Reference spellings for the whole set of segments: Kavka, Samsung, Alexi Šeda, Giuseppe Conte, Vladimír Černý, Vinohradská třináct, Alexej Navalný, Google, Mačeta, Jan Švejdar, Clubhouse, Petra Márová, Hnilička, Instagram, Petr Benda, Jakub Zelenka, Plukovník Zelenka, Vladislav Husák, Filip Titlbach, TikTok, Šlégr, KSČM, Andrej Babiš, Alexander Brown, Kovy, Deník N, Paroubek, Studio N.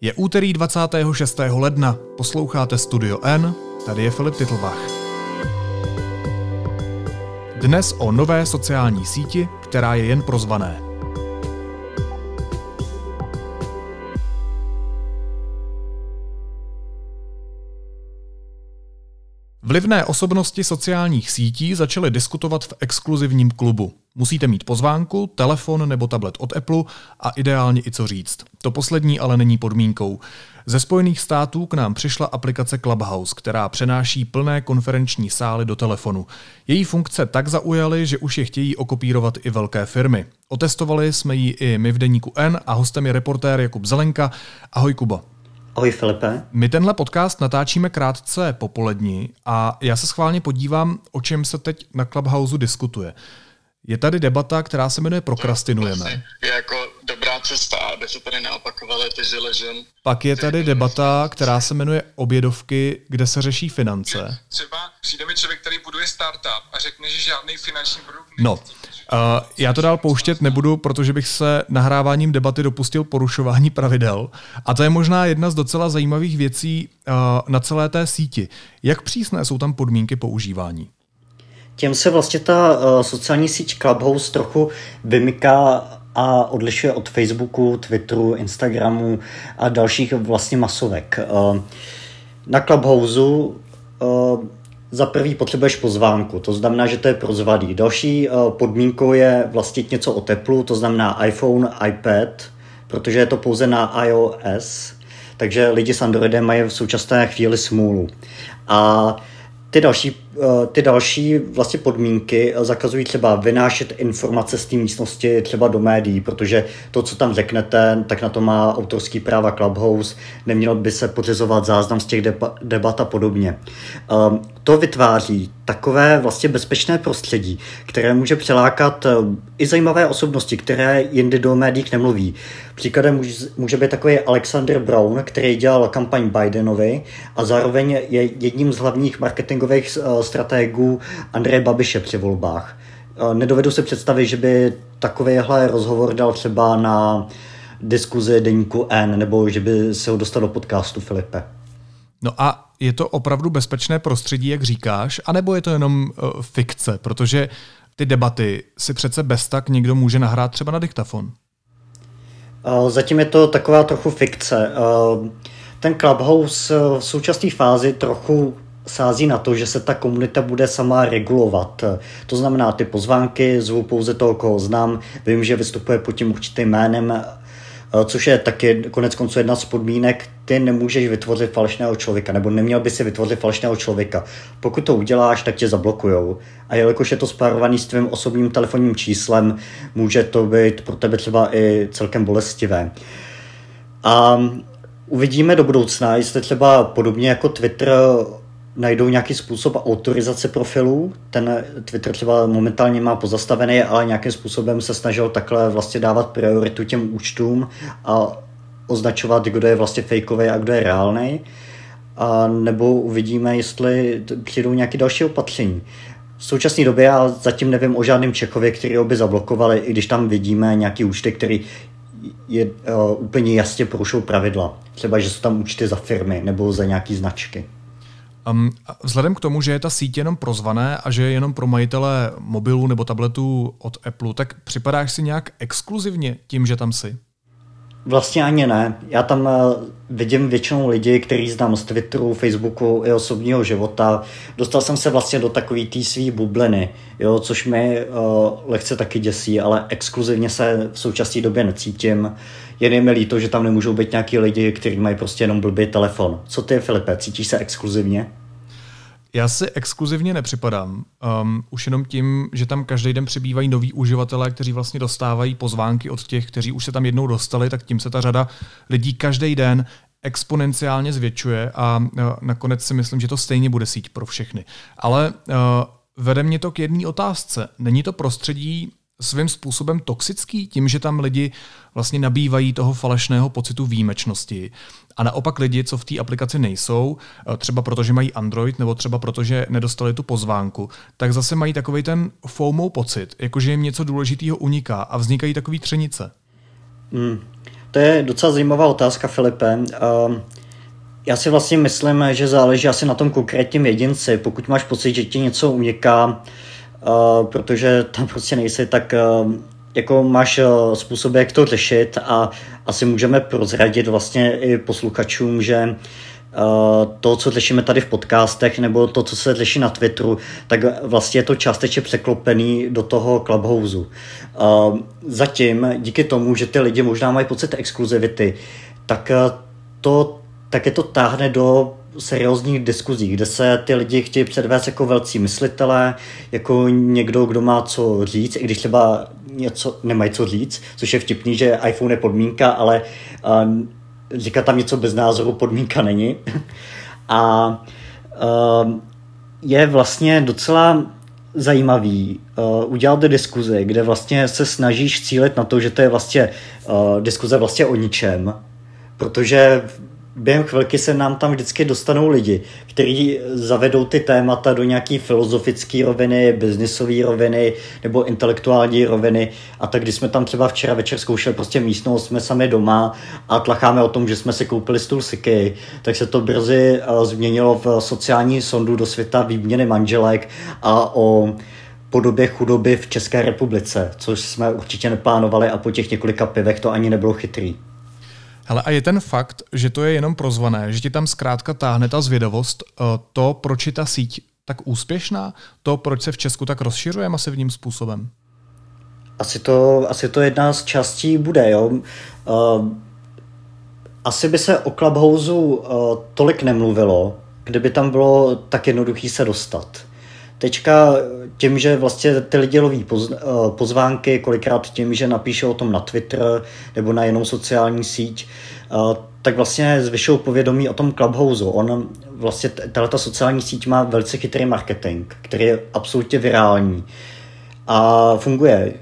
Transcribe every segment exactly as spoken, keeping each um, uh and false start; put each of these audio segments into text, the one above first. Je úterý dvacátého šestého ledna, posloucháte Studio N, tady je Filip Titlbach. Dnes o nové sociální síti, která je jen pro zvané. Vlivné osobnosti sociálních sítí začaly diskutovat v exkluzivním klubu. Musíte mít pozvánku, telefon nebo tablet od Apple a ideálně i co říct. To poslední ale není podmínkou. Ze Spojených států k nám přišla aplikace Clubhouse, která přenáší plné konferenční sály do telefonu. Její funkce tak zaujaly, že už je chtějí okopírovat i velké firmy. Otestovali jsme ji i my v Deníku N a hostem je reportér Jakub Zelenka. Ahoj Kuba. Ahoj Filipe. My tenhle podcast natáčíme krátce po poledni a já se schválně podívám, o čem se teď na Clubhouseu diskutuje. Je tady debata, která se jmenuje Prokrastinujeme. Je jako dobrá cesta, aby se tady neopakovaly ty žile žen. Pak je tady debata, která se jmenuje Obědovky, kde se řeší finance. Třeba přijde mi člověk, který buduje startup a řekne, že žádný finanční produkt není. No. Uh, já to dál pouštět nebudu, protože bych se nahráváním debaty dopustil porušování pravidel. A to je možná jedna z docela zajímavých věcí uh, na celé té síti. Jak přísné jsou tam podmínky používání? Těm se vlastně ta uh, sociální síť Clubhouse trochu vymyká a odlišuje od Facebooku, Twitteru, Instagramu a dalších vlastně masovek. Uh, na Clubhouseu uh, Za prvý potřebuješ pozvánku, to znamená, že to je pro zvaný. Další podmínkou je vlastnit něco o teplu, to znamená iPhone, iPad, protože je to pouze na iOS, takže lidi s Androidem mají v současné chvíli smůlu. A ty další, ty další vlastně podmínky zakazují třeba vynášet informace z té místnosti třeba do médií, protože to, co tam řeknete, tak na to má autorský práva Clubhouse, nemělo by se pořizovat záznam z těch debat a podobně. To vytváří takové vlastně bezpečné prostředí, které může přilákat i zajímavé osobnosti, které jindy do médií nemluví. Příkladem může být takový Alexander Brown, který dělal kampaň Bidenovi a zároveň je jedním z hlavních marketingových strategů Andreje Babiše při volbách. Nedovedu si představit, že by takovýhle rozhovor dal třeba na diskuzi Deníku N, nebo že by se ho dostal do podcastu, Filipe. No a je to opravdu bezpečné prostředí, jak říkáš, anebo je to jenom uh, fikce? Protože ty debaty si přece bez tak někdo může nahrát třeba na diktafon. Uh, zatím je to taková trochu fikce. Uh, ten Clubhouse v současné fázi trochu sází na to, že se ta komunita bude sama regulovat. To znamená, ty pozvánky zvu pouze toho, koho znám. Vím, že vystupuje pod tím určitým jménem, což je taky konec konců jedna z podmínek, ty nemůžeš vytvořit falešného člověka, nebo neměl by si vytvořit falešného člověka. Pokud to uděláš, tak tě zablokujou. A jelikož je to spárovaný s tvým osobním telefonním číslem, může to být pro tebe třeba i celkem bolestivé. A uvidíme do budoucna, jestli třeba podobně jako Twitter najdou nějaký způsob autorizace profilů. Ten Twitter třeba momentálně má pozastavený, ale nějakým způsobem se snažil takhle vlastně dávat prioritu těm účtům a označovat, kdo je vlastně fejkový a kdo je reálný. A nebo uvidíme, jestli přijdou nějaké další opatření. V současné době já zatím nevím o žádném Čechově, který by zablokovali, i když tam vidíme nějaký účty, který je uh, úplně jasně porušují pravidla. Třeba, že jsou tam účty za firmy nebo za nějaký značky. Vzhledem k tomu, že je ta síť jenom pro zvané a že je jenom pro majitele mobilů nebo tabletů od Apple, tak připadáš si nějak exkluzivně tím, že tam jsi? Vlastně ani ne. Já tam vidím většinou lidi, který znám z Twitteru, Facebooku i osobního života. Dostal jsem se vlastně do takový té svý bubliny, jo, což mi uh, lehce taky děsí, ale exkluzivně se v současné době necítím. Je mi líto, že tam nemůžou být nějaký lidi, kteří mají prostě jenom blbý telefon. Co ty, Filipe, cítíš se exkluzivně? Já si exkluzivně nepřipadám. Um, už jenom tím, že tam každý den přibývají noví uživatelé, kteří vlastně dostávají pozvánky od těch, kteří už se tam jednou dostali, tak tím se ta řada lidí každý den exponenciálně zvětšuje a uh, nakonec si myslím, že to stejně bude síť pro všechny. Ale uh, vede mě to k jedné otázce. Není to prostředí svým způsobem toxický, tím, že tam lidi vlastně nabývají toho falešného pocitu výjimečnosti. A naopak lidi, co v té aplikaci nejsou, třeba protože mají Android nebo třeba protože nedostali tu pozvánku, tak zase mají takovej ten FOMO pocit, jakože jim něco důležitého uniká a vznikají takový třenice. Mm. To je docela zajímavá otázka, Filipe. Já si vlastně myslím, že záleží asi na tom konkrétním jedinci. Pokud máš pocit, že ti něco uniká, protože tam prostě nejsi, tak jako máš způsob, jak to řešit, a asi můžeme prozradit vlastně i posluchačům, že to, co řešíme tady v podcastech, nebo to, co se řeší na Twitteru, tak vlastně je to částečně překlopený do toho Clubhouseu. Zatím, díky tomu, že ty lidi možná mají pocit exkluzivity, tak to také to táhne do seriózních diskuzí, kde se ty lidi chtějí předvést jako velcí myslitelé, jako někdo, kdo má co říct, i když třeba něco nemají co říct, což je vtipný, že iPhone je podmínka, ale uh, říkat tam něco bez názoru podmínka není. A uh, je vlastně docela zajímavý uh, udělat diskuzi, kde vlastně se snažíš cílit na to, že to je vlastně uh, diskuze vlastně o ničem, protože během chvilky se nám tam vždycky dostanou lidi, kteří zavedou ty témata do nějaký filozofické roviny, biznisové roviny nebo intelektuální roviny. A tak když jsme tam třeba včera večer zkoušeli prostě místnost, jsme sami doma a tlacháme o tom, že jsme si koupili stůl siky, tak se to brzy změnilo v sociální sondu do světa výměny manželek a o podobě chudoby v České republice, což jsme určitě neplánovali a po těch několika pivech to ani nebylo chytrý. Hele, a je ten fakt, že to je jenom prozvané, že ti tam zkrátka táhne ta zvědavost, to, proč je ta síť tak úspěšná, to, proč se v Česku tak rozšiřuje masivním způsobem? Asi to, asi to jedna z částí bude, jo. Asi by se o Clubhouseu tolik nemluvilo, kdyby tam bylo tak jednoduchý se dostat. Teďka tím, že vlastně ty lidi loví pozvánky, kolikrát tím, že napíše o tom na Twitter nebo na jinou sociální síť, tak vlastně zvyšují povědomí o tom Clubhouseu. On vlastně, tato sociální síť má velice chytrý marketing, který je absolutně virální a funguje.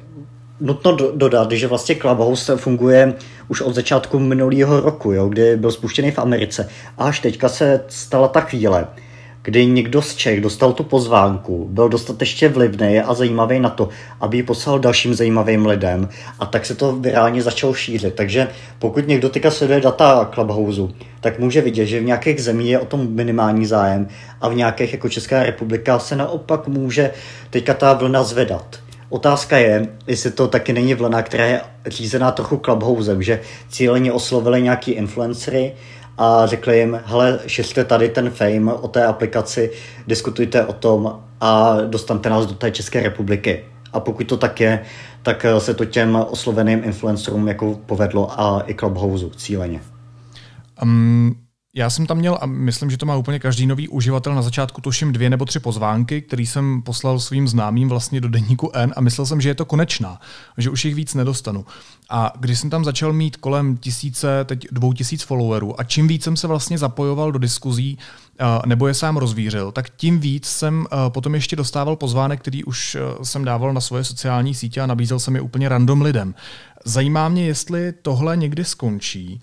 Nutno dodat, že vlastně Clubhouse funguje už od začátku minulého roku, jo, kdy byl spuštěný v Americe. A až teďka se stala ta chvíle, kdy někdo z Čech dostal tu pozvánku, byl dostatečně vlivný a zajímavý na to, aby ji poslal dalším zajímavým lidem, a tak se to virálně začalo šířit. Takže pokud někdo teďka sleduje data Clubhouseu, tak může vidět, že v nějakých zemích je o tom minimální zájem a v nějakých, jako Česká republika, se naopak může teďka ta vlna zvedat. Otázka je, jestli to taky není vlna, která je řízená trochu Clubhousem, že cíleně oslovili nějaký influencery a řekli jim, hele, šiřte tady ten fame o té aplikaci, diskutujte o tom a dostanete nás do té České republiky. A pokud to tak je, tak se to těm osloveným influencerům jako povedlo a i Clubhouseu cíleně. Um, já jsem tam měl, a myslím, že to má úplně každý nový uživatel, na začátku tuším dvě nebo tři pozvánky, které jsem poslal svým známým vlastně do deníku N, a myslel jsem, že je to konečná, že už jich víc nedostanu. A když jsem tam začal mít kolem tisíce, teď dvou tisíc followerů, a čím víc jsem se vlastně zapojoval do diskuzí nebo je sám rozvířil, tak tím víc jsem potom ještě dostával pozvánek, který už jsem dával na svoje sociální sítě a nabízel jsem je úplně random lidem. Zajímá mě, jestli tohle někdy skončí,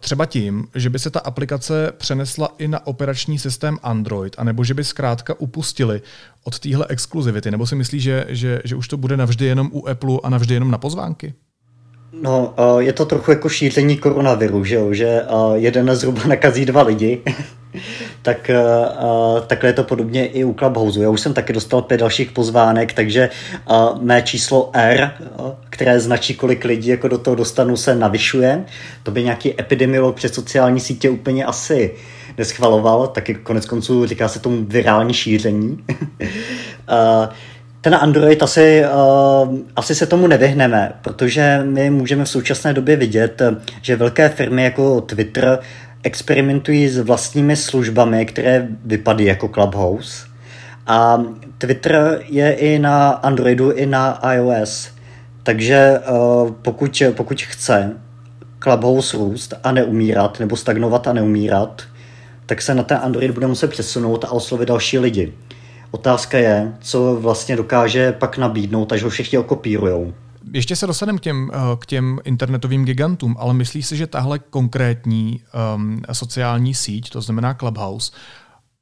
třeba tím, že by se ta aplikace přenesla i na operační systém Android, anebo že by zkrátka upustili od téhle exkluzivity, nebo si myslí, že, že, že už to bude navždy jenom u Apple a navždy jenom na pozvánky? No, je to trochu jako šíření koronaviru, že jo, že jeden zhruba nakazí dva lidi, tak takhle je to podobně i u Clubhouseu. Já už jsem taky dostal pět dalších pozvánek, takže mé číslo R, které značí, kolik lidí jako do toho dostanu, se navyšuje. To by nějaký epidemiolog přes sociální sítě úplně asi neschvaloval, taky koneckonců říká se tomu virální šíření. Ten Android asi, uh, asi se tomu nevyhneme, protože my můžeme v současné době vidět, že velké firmy jako Twitter experimentují s vlastními službami, které vypadají jako Clubhouse. A Twitter je i na Androidu, i na iOS. Takže uh, pokud, pokud chce Clubhouse růst a neumírat, nebo stagnovat a neumírat, tak se na ten Android bude muset přesunout a oslovit další lidi. Otázka je, co vlastně dokáže pak nabídnout, až ho všichni okopírujou. Ještě se dostaneme k těm, k těm internetovým gigantům, ale myslíš si, že tahle konkrétní um, sociální síť, to znamená Clubhouse,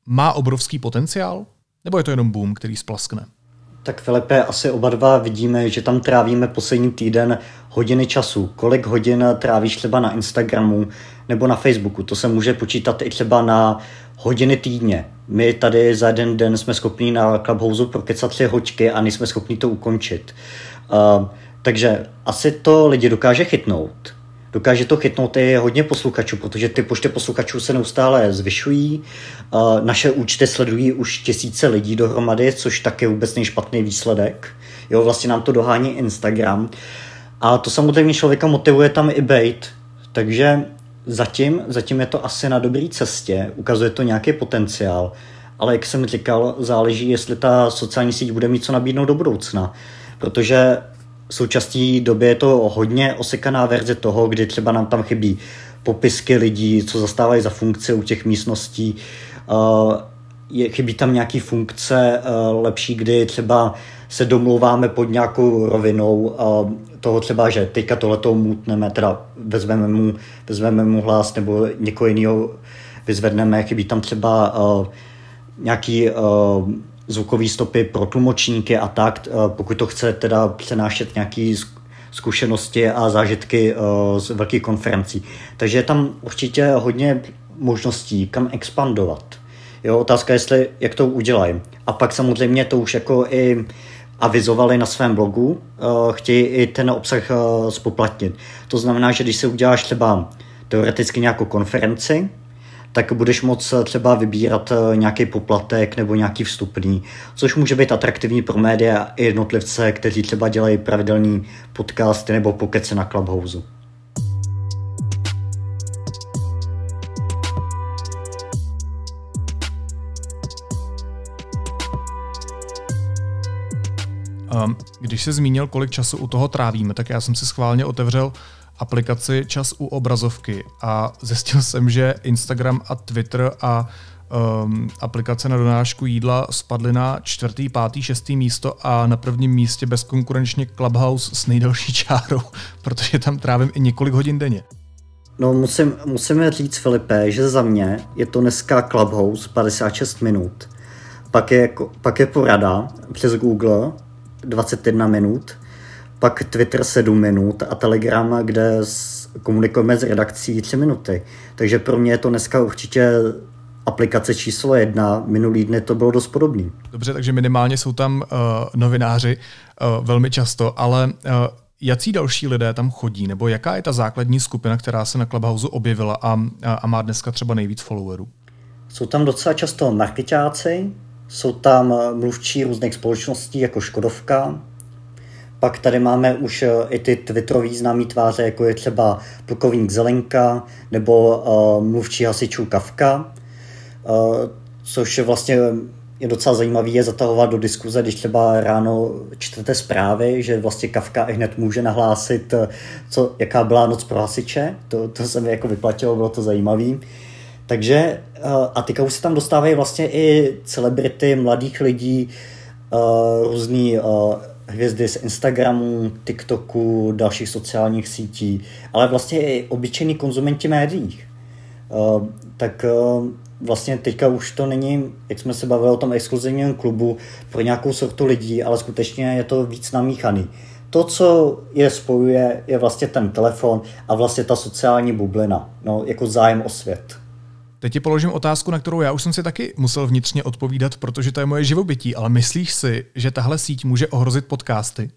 má obrovský potenciál? Nebo je to jenom boom, který splaskne? Tak Filipe, asi oba dva vidíme, že tam trávíme poslední týden hodiny času. Kolik hodin trávíš třeba na Instagramu nebo na Facebooku? To se může počítat i třeba na hodiny týdně. My tady za jeden den jsme schopni na Clubhouse prokecat tři hočky a nejsme schopni to ukončit. Uh, takže asi to lidi dokáže chytnout. Dokáže to chytnout i hodně posluchačů, protože ty počty posluchačů se neustále zvyšují. Naše účty sledují už tisíce lidí dohromady, což taky vůbec není špatný výsledek. Jo, vlastně nám to dohání Instagram. A to samozřejmě člověka motivuje tam i bejt. Takže zatím, zatím je to asi na dobré cestě, ukazuje to nějaký potenciál. Ale jak jsem říkal, záleží, jestli ta sociální síť bude mít co nabídnout do budoucna. Protože v současné době je to hodně osekaná verze toho, kdy třeba nám tam chybí popisky lidí, co zastávají za funkce u těch místností. Chybí tam nějaký funkce lepší, kdy třeba se domlouváme pod nějakou rovinou toho třeba, že teďka tohleto mutneme, teda vezmeme mu, vezmeme mu hlas nebo někoho jiného vyzvedneme. Chybí tam třeba nějaký zvukové stopy pro tlumočníky a tak, pokud to chce teda přenášet nějaké zkušenosti a zážitky z velkých konferencí. Takže je tam určitě hodně možností, kam expandovat. Jo, otázka, jestli jak to udělají. A pak samozřejmě to už jako i avizovali na svém blogu, chtějí i ten obsah spoplatnit. To znamená, že když si uděláš třeba teoreticky nějakou konferenci, tak budeš moct třeba vybírat nějaký poplatek nebo nějaký vstupný, což může být atraktivní pro média i jednotlivce, kteří třeba dělají pravidelní podcasty nebo pokece na Clubhouse. Když se zmínil, kolik času u toho trávíme, tak já jsem si schválně otevřel aplikaci Čas u obrazovky a zjistil jsem, že Instagram a Twitter a um, aplikace na donášku jídla spadly na čtvrtý, pátý, šestý místo a na prvním místě bezkonkurenčně Clubhouse s nejdelší čárou, protože tam trávím i několik hodin denně. No musím, musím říct, Filipe, že za mě je to dneska Clubhouse padesát šest minut, pak je, pak je porada přes Google dvacet jedna minut, pak Twitter sedm minut a Telegram, kde komunikujeme s redakcí tři minuty. Takže pro mě je to dneska určitě aplikace číslo jedna. Minulý dny to bylo dost podobný. Dobře, takže minimálně jsou tam uh, novináři uh, velmi často, ale uh, jací další lidé tam chodí? Nebo jaká je ta základní skupina, která se na Clubhouse objevila a, a, a má dneska třeba nejvíc followerů? Jsou tam docela často marketáci, jsou tam mluvčí různých společností jako Škodovka. Pak tady máme už i ty twitterový známý tváře, jako je třeba Plukovník Zelenka nebo uh, mluvčí hasičů Kavka, uh, což vlastně je docela zajímavý je zatahovat do diskuze, když třeba ráno čtete zprávy, že vlastně Kavka i hned může nahlásit, co, jaká byla noc pro hasiče. To, to se mi jako vyplatilo, bylo to zajímavý. Takže uh, a teďka už se tam dostávají vlastně i celebrity mladých lidí, uh, různý uh, hvězdy z Instagramu, TikToku, dalších sociálních sítí, ale vlastně i obyčejní konzumenti médií. Uh, tak uh, vlastně teďka už to není, jak jsme se bavili o tom exkluzivním klubu, pro nějakou sortu lidí, ale skutečně je to víc namíchaný. To, co je spojuje, je vlastně ten telefon a vlastně ta sociální bublina, no, jako zájem o svět. Teď ti položím otázku, na kterou já už jsem si taky musel vnitřně odpovídat, protože to je moje živobytí, ale myslíš si, že tahle síť může ohrozit podcasty?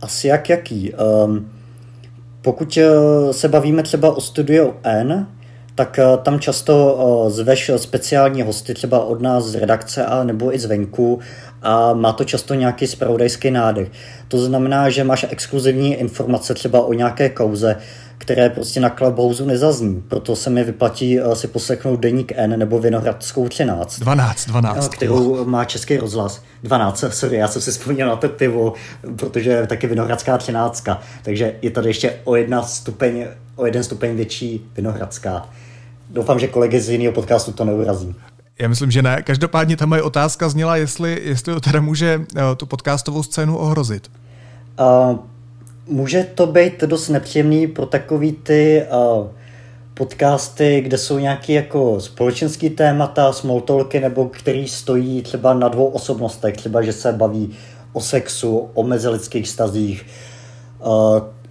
Asi jak jaký. Um, pokud se bavíme třeba o Studiu N, tak tam často zveš speciální hosty třeba od nás z redakce a nebo i zvenku a má to často nějaký zpravodajský nádech. To znamená, že máš exkluzivní informace třeba o nějaké kauze, které prostě na Clubhouse nezazní. Proto se mi vyplatí si poslechnout Deník N nebo Vinohradskou třináct. dvanáct, dvanáct. Kterou má Český rozhlas. dvanáct, sorry, já jsem si vzpomněl na to pivo, protože je taky Vinohradská třináct. Takže je tady ještě o, jedna stupeň, o jeden stupeň větší Vinohradská. Doufám, že kolegy z jiného podcastu to neurazí. Já myslím, že ne. Každopádně ta moje otázka zněla, jestli, jestli teda může tu podcastovou scénu ohrozit. Uh, může to být dost nepříjemný pro takový ty uh, podcasty, kde jsou nějaké jako společenský témata, small talky, nebo který stojí třeba na dvou osobnostech, třeba že se baví o sexu, o mezilidských vztazích,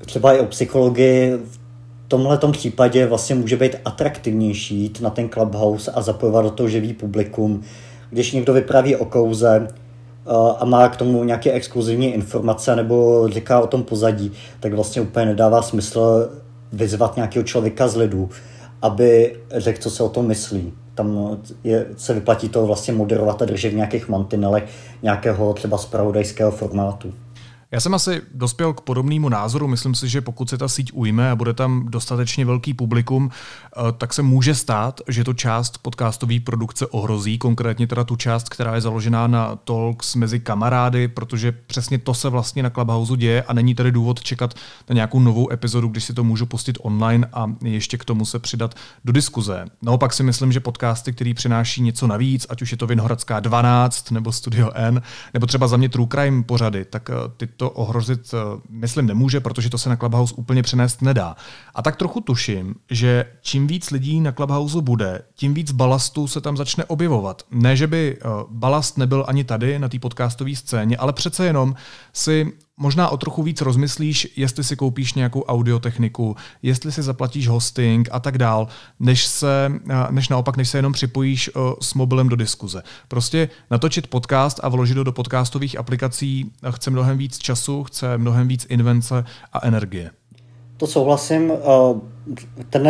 třeba i o psychologii. V tomhletom případě vlastně může být atraktivnější jít na ten Clubhouse a zapojovat do toho živý publikum. Když někdo vypráví o kouze a má k tomu nějaké exkluzivní informace nebo říká o tom pozadí, tak vlastně úplně nedává smysl vyzvat nějakého člověka z lidu, aby řekl, co se o tom myslí. Tam je, se vyplatí to vlastně moderovat a držet v nějakých mantinelech nějakého třeba zpravodajského formátu. Já jsem asi dospěl k podobnému názoru. Myslím si, že pokud se ta síť ujme a bude tam dostatečně velký publikum, tak se může stát, že to část podcastové produkce ohrozí, konkrétně teda tu část, která je založená na talks mezi kamarády, protože přesně to se vlastně na Clubhouse děje a není tady důvod čekat na nějakou novou epizodu, když si to můžu pustit online a ještě k tomu se přidat do diskuze. Naopak si myslím, že podcasty, které přináší něco navíc, ať už je to Vinohradská dvanáct nebo Studio N, nebo třeba za mě True Crime pořady, tak ty to ohrozit, myslím, nemůže, protože to se na Clubhouse úplně přenést nedá. A tak trochu tuším, že čím víc lidí na Clubhouse bude, tím víc balastu se tam začne objevovat. Ne, že by balast nebyl ani tady na té podcastové scéně, ale přece jenom si možná o trochu víc rozmyslíš, jestli si koupíš nějakou audiotechniku, jestli si zaplatíš hosting a tak dál, než se, než naopak, než se jenom připojíš s mobilem do diskuze. Prostě natočit podcast a vložit ho do podcastových aplikací chce mnohem víc času, chce mnohem víc invence a energie. To souhlasím. Ten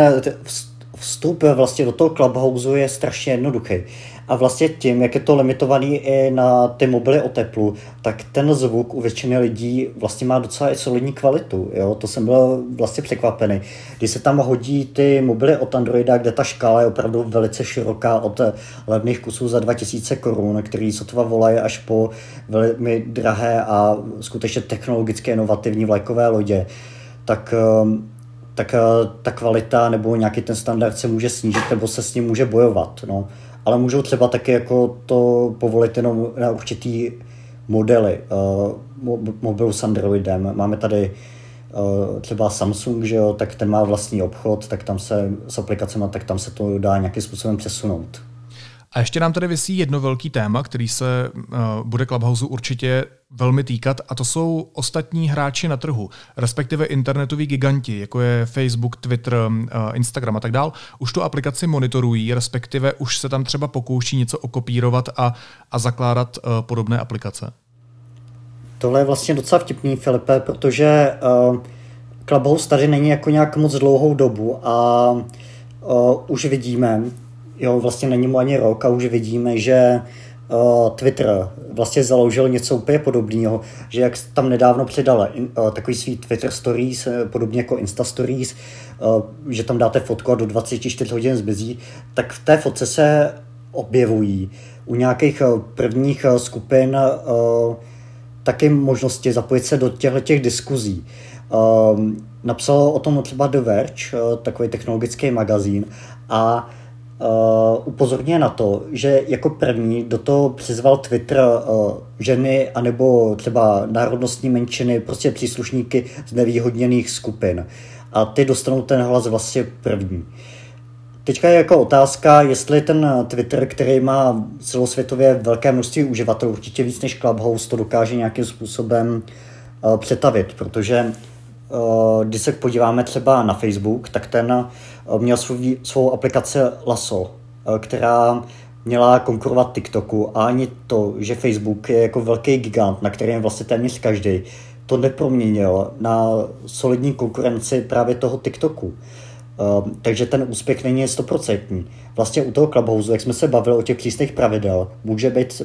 vstup vlastně do toho Clubhouse je strašně jednoduchý. A vlastně tím, jak je to limitovaný i na ty mobily o teplu, tak ten zvuk u většiny lidí vlastně má docela i solidní kvalitu. Jo? To jsem byl vlastně překvapený. Když se tam hodí ty mobily od Androida, kde ta škála je opravdu velice široká od levných kusů za dva tisíce korun, který sotva volají až po velmi drahé a skutečně technologicky inovativní vlajkové lodě, tak... tak ta kvalita nebo nějaký ten standard se může snížit nebo se s ním může bojovat. No. Ale můžou třeba taky jako to povolit jenom na určitý modely uh, mobilu s Androidem. Máme tady uh, třeba Samsung, že jo, tak ten má vlastní obchod, tak tam se s aplikacemi, tak tam se to dá nějakým způsobem přesunout. A ještě nám tady visí jedno velký téma, který se uh, bude Clubhouse určitě velmi týkat, a to jsou ostatní hráči na trhu, respektive internetoví giganti, jako je Facebook, Twitter, uh, Instagram a tak dál. Už tu aplikaci monitorují, respektive už se tam třeba pokouší něco okopírovat a, a zakládat uh, podobné aplikace. Tohle je vlastně docela vtipný, Filipe, protože uh, Clubhouse tady není jako nějak moc dlouhou dobu a uh, už vidíme, jo, vlastně není mu ani rok a už vidíme, že uh, Twitter vlastně založil něco úplně podobného, že jak tam nedávno přidala in, uh, takový svý Twitter stories, podobně jako Insta stories, uh, že tam dáte fotku a do dvacet čtyři hodin zmizí, tak v té fotce se objevují u nějakých uh, prvních uh, skupin uh, taky možnosti zapojit se do těchto diskuzí. Uh, napsal o tom třeba The Verge, uh, takový technologický magazín, a Uh, upozorňuje na to, že jako první do toho přizval Twitter uh, ženy anebo třeba národnostní menšiny, prostě příslušníky z nevýhodněných skupin. A ty dostanou ten hlas vlastně první. Teďka je jako otázka, jestli ten Twitter, který má celosvětově velké množství uživatelů, určitě víc než Clubhouse, to dokáže nějakým způsobem uh, přetavit, protože Uh, když se podíváme třeba na Facebook, tak ten uh, měl svůj, svou aplikaci Lasso, uh, která měla konkurovat TikToku, a ani to, že Facebook je jako velký gigant, na kterém vlastně téměř každý, to neproměnil na solidní konkurenci právě toho TikToku. Uh, takže ten úspěch není stoprocentní. Vlastně u toho Clubhouse, jak jsme se bavili o těch přísných pravidel, může být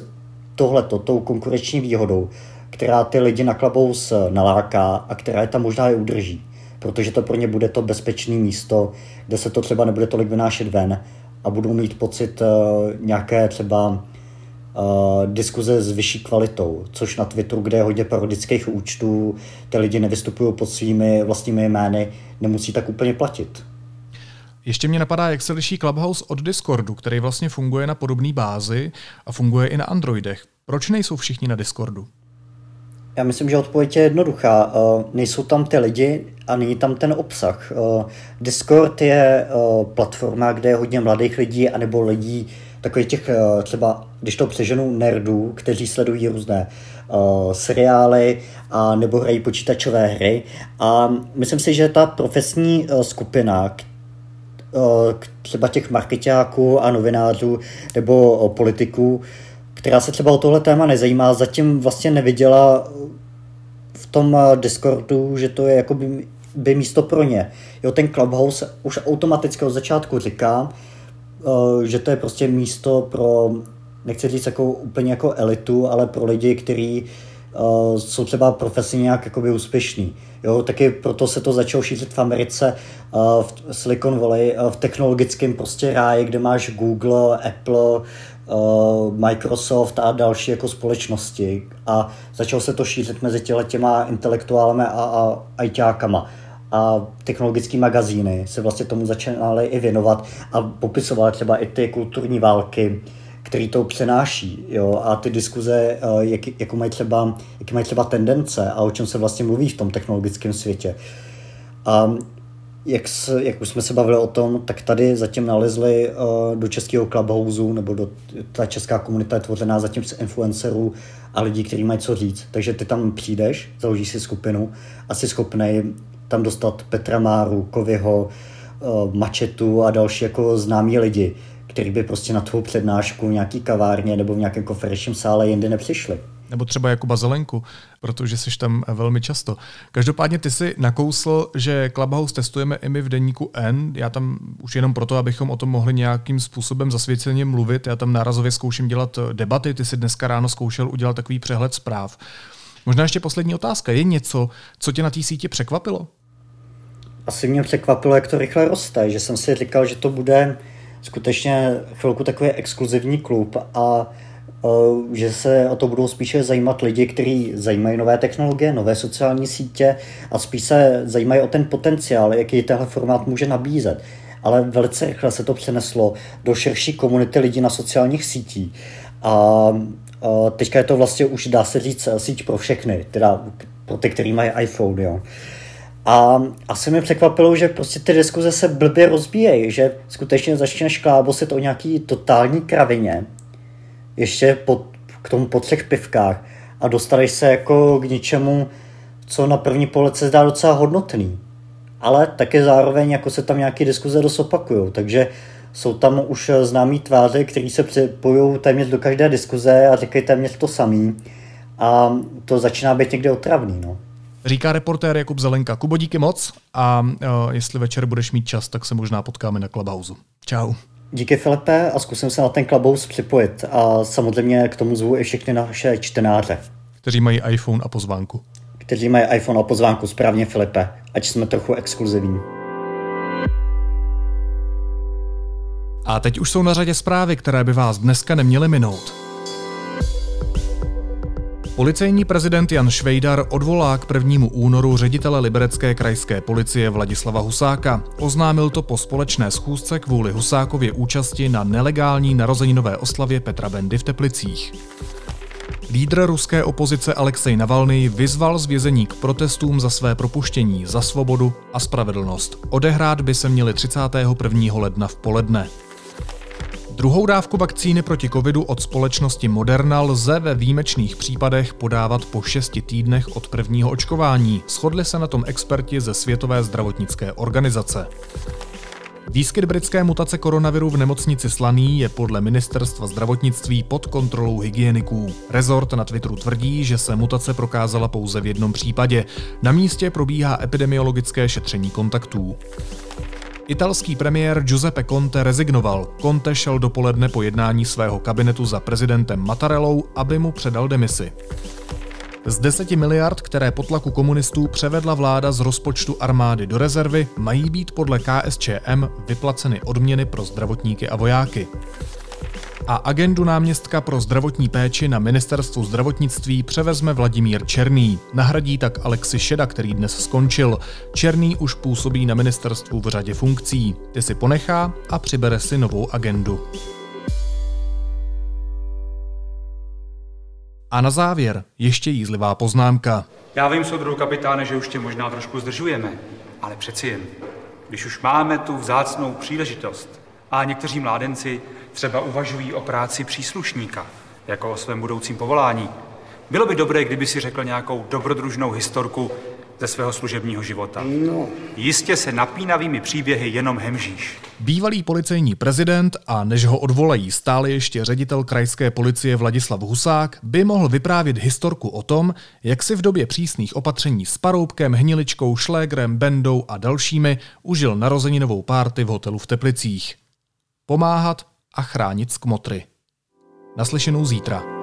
tohleto, tou konkurenční výhodou, která ty lidi na Clubhouse naláká a která je tam možná i udrží. Protože to pro ně bude to bezpečné místo, kde se to třeba nebude tolik vynášet ven a budou mít pocit uh, nějaké třeba uh, diskuze s vyšší kvalitou, což na Twitteru, kde je hodně parodických účtů, ty lidi nevystupují pod svými vlastními jmény, nemusí tak úplně platit. Ještě mě napadá, jak se liší Clubhouse od Discordu, který vlastně funguje na podobné bázi a funguje i na Androidech. Proč nejsou všichni na Discordu? Já myslím, že odpověď je jednoduchá. Uh, nejsou tam ty lidi a není tam ten obsah. Uh, Discord je uh, platforma, kde je hodně mladých lidí anebo lidí takových těch třeba, když to přeženou, nerdů, kteří sledují různé uh, seriály a nebo hrají počítačové hry. A myslím si, že ta profesní uh, skupina, k, uh, k třeba těch marketáků a novinářů nebo uh, politiků, která se třeba o tohle téma nezajímá, zatím vlastně neviděla v tom uh, Discordu, že to je jako by, by místo pro ně. Jo, ten Clubhouse už automaticky od začátku říká, že to je prostě místo pro, nechci říct jako úplně jako elitu, ale pro lidi, kteří uh, jsou třeba profesně nějak jakoby úspěšní. Jo, taky proto se to začalo šířit v Americe, uh, v Silicon Valley, uh, v technologickém prostě ráji, kde máš Google, Apple, uh, Microsoft a další jako společnosti. A začalo se to šířit mezi těma intelektuálami a, a ajťákama. A technologické magazíny se vlastně tomu začaly i věnovat a popisovaly třeba i ty kulturní války, které to přenáší, jo, a ty diskuze, jak, jak mají třeba, jaký mají třeba tendence a o čem se vlastně mluví v tom technologickém světě. A jak, se, jak už jsme se bavili o tom, tak tady zatím nalezli uh, do českého Clubhouse, nebo do, ta česká komunita je tvořená zatím z influencerů a lidí, kteří mají co říct. Takže ty tam přijdeš, založíš si skupinu a jsi schopnej tam dostat Petra Máru, Kovyho, Mačetu a další jako známí lidi, kteří by prostě na tvou přednášku v nějaký kavárně nebo v nějakém konferenčním sále jinde nepřišli. Nebo třeba Jakuba Zelenku, protože jsi tam velmi často. Každopádně ty si nakousl, že Clubhouse testujeme i my v deníku N. Já tam už jenom proto, abychom o tom mohli nějakým způsobem zasvěceně mluvit. Já tam nárazově zkouším dělat debaty. Ty si dneska ráno zkoušel udělat takový přehled zpráv. Možná ještě poslední otázka. Je něco, co tě na té síti překvapilo? Asi mě překvapilo, jak to rychle roste, že jsem si říkal, že to bude skutečně chvilku takový exkluzivní klub a uh, že se o to budou spíše zajímat lidi, kteří zajímají nové technologie, nové sociální sítě a spíš se zajímají o ten potenciál, jaký tenhle formát může nabízet. Ale velice rychle se to přeneslo do širší komunity lidí na sociálních sítích. A uh, teďka je to vlastně už, dá se říct, síť pro všechny, teda pro ty, kteří mají iPhone, jo. A asi mi překvapilo, že prostě ty diskuze se blbě rozbíjejí, že skutečně začneš klábosit o nějaký totální kravině, ještě pod, k tomu po třech pivkách a dostaneš se jako k něčemu, co na první pohled se zdá docela hodnotný. Ale taky zároveň jako se tam nějaké diskuze dost opakujou, takže jsou tam už známí tváře, kteří se připojují téměř do každé diskuze a říkají téměř to samý a to začíná být někde otravný, no. Říká reportér Jakub Zelenka. Kubo, díky moc a uh, jestli večer budeš mít čas, tak se možná potkáme na Clubhouse. Čau. Díky, Filipe, a zkusím se na ten Clubhouse připojit a samozřejmě k tomu zvu i všechny naše čtenáře. Kteří mají iPhone a pozvánku. Kteří mají iPhone a pozvánku, správně, Filipe, ať jsme trochu exkluzivní. A teď už jsou na řadě zprávy, které by vás dneska neměly minout. Policejní prezident Jan Švejdar odvolá k prvnímu únoru ředitele liberecké krajské policie Vladislava Husáka. Oznámil to po společné schůzce kvůli Husákově účasti na nelegální narozeninové oslavě Petra Bendy v Teplicích. Lídr ruské opozice Alexej Navalný vyzval z vězení k protestům za své propuštění, za svobodu a spravedlnost. Odehrát by se měly třicátého prvního ledna v poledne. Druhou dávku vakcíny proti covidu od společnosti Moderna lze ve výjimečných případech podávat po šesti týdnech od prvního očkování. Shodli se na tom experti ze Světové zdravotnické organizace. Výskyt britské mutace koronaviru v nemocnici Slaný je podle ministerstva zdravotnictví pod kontrolou hygieniků. Rezort na Twitteru tvrdí, že se mutace prokázala pouze v jednom případě. Na místě probíhá epidemiologické šetření kontaktů. Italský premiér Giuseppe Conte rezignoval. Conte šel dopoledne po jednání svého kabinetu za prezidentem Mattarellou, aby mu předal demisi. Z deseti miliard, které po tlaku komunistů převedla vláda z rozpočtu armády do rezervy, mají být podle K S Č M vyplaceny odměny pro zdravotníky a vojáky. A agendu náměstka pro zdravotní péči na ministerstvu zdravotnictví převezme Vladimír Černý. Nahradí tak Alexi Šeda, který dnes skončil. Černý už působí na ministerstvu v řadě funkcí. Ty si ponechá a přibere si novou agendu. A na závěr ještě jízlivá poznámka. Já vím, soudru kapitáne, že už tě možná trošku zdržujeme, ale přeci jen, když už máme tu vzácnou příležitost, a někteří mládenci třeba uvažují o práci příslušníka, jako o svém budoucím povolání. Bylo by dobré, kdyby si řekl nějakou dobrodružnou historku ze svého služebního života. No. Jistě se napínavými příběhy jenom hemžíš. Bývalý policejní prezident a než ho odvolají stále ještě ředitel krajské policie Vladislav Husák by mohl vyprávět historku o tom, jak si v době přísných opatření s Paroubkem, Hniličkou, Šlégrem, Bendou a dalšími užil narozeninovou párty v hotelu v Teplicích. Pomáhat a chránit skmotry. Naslyšenou zítra.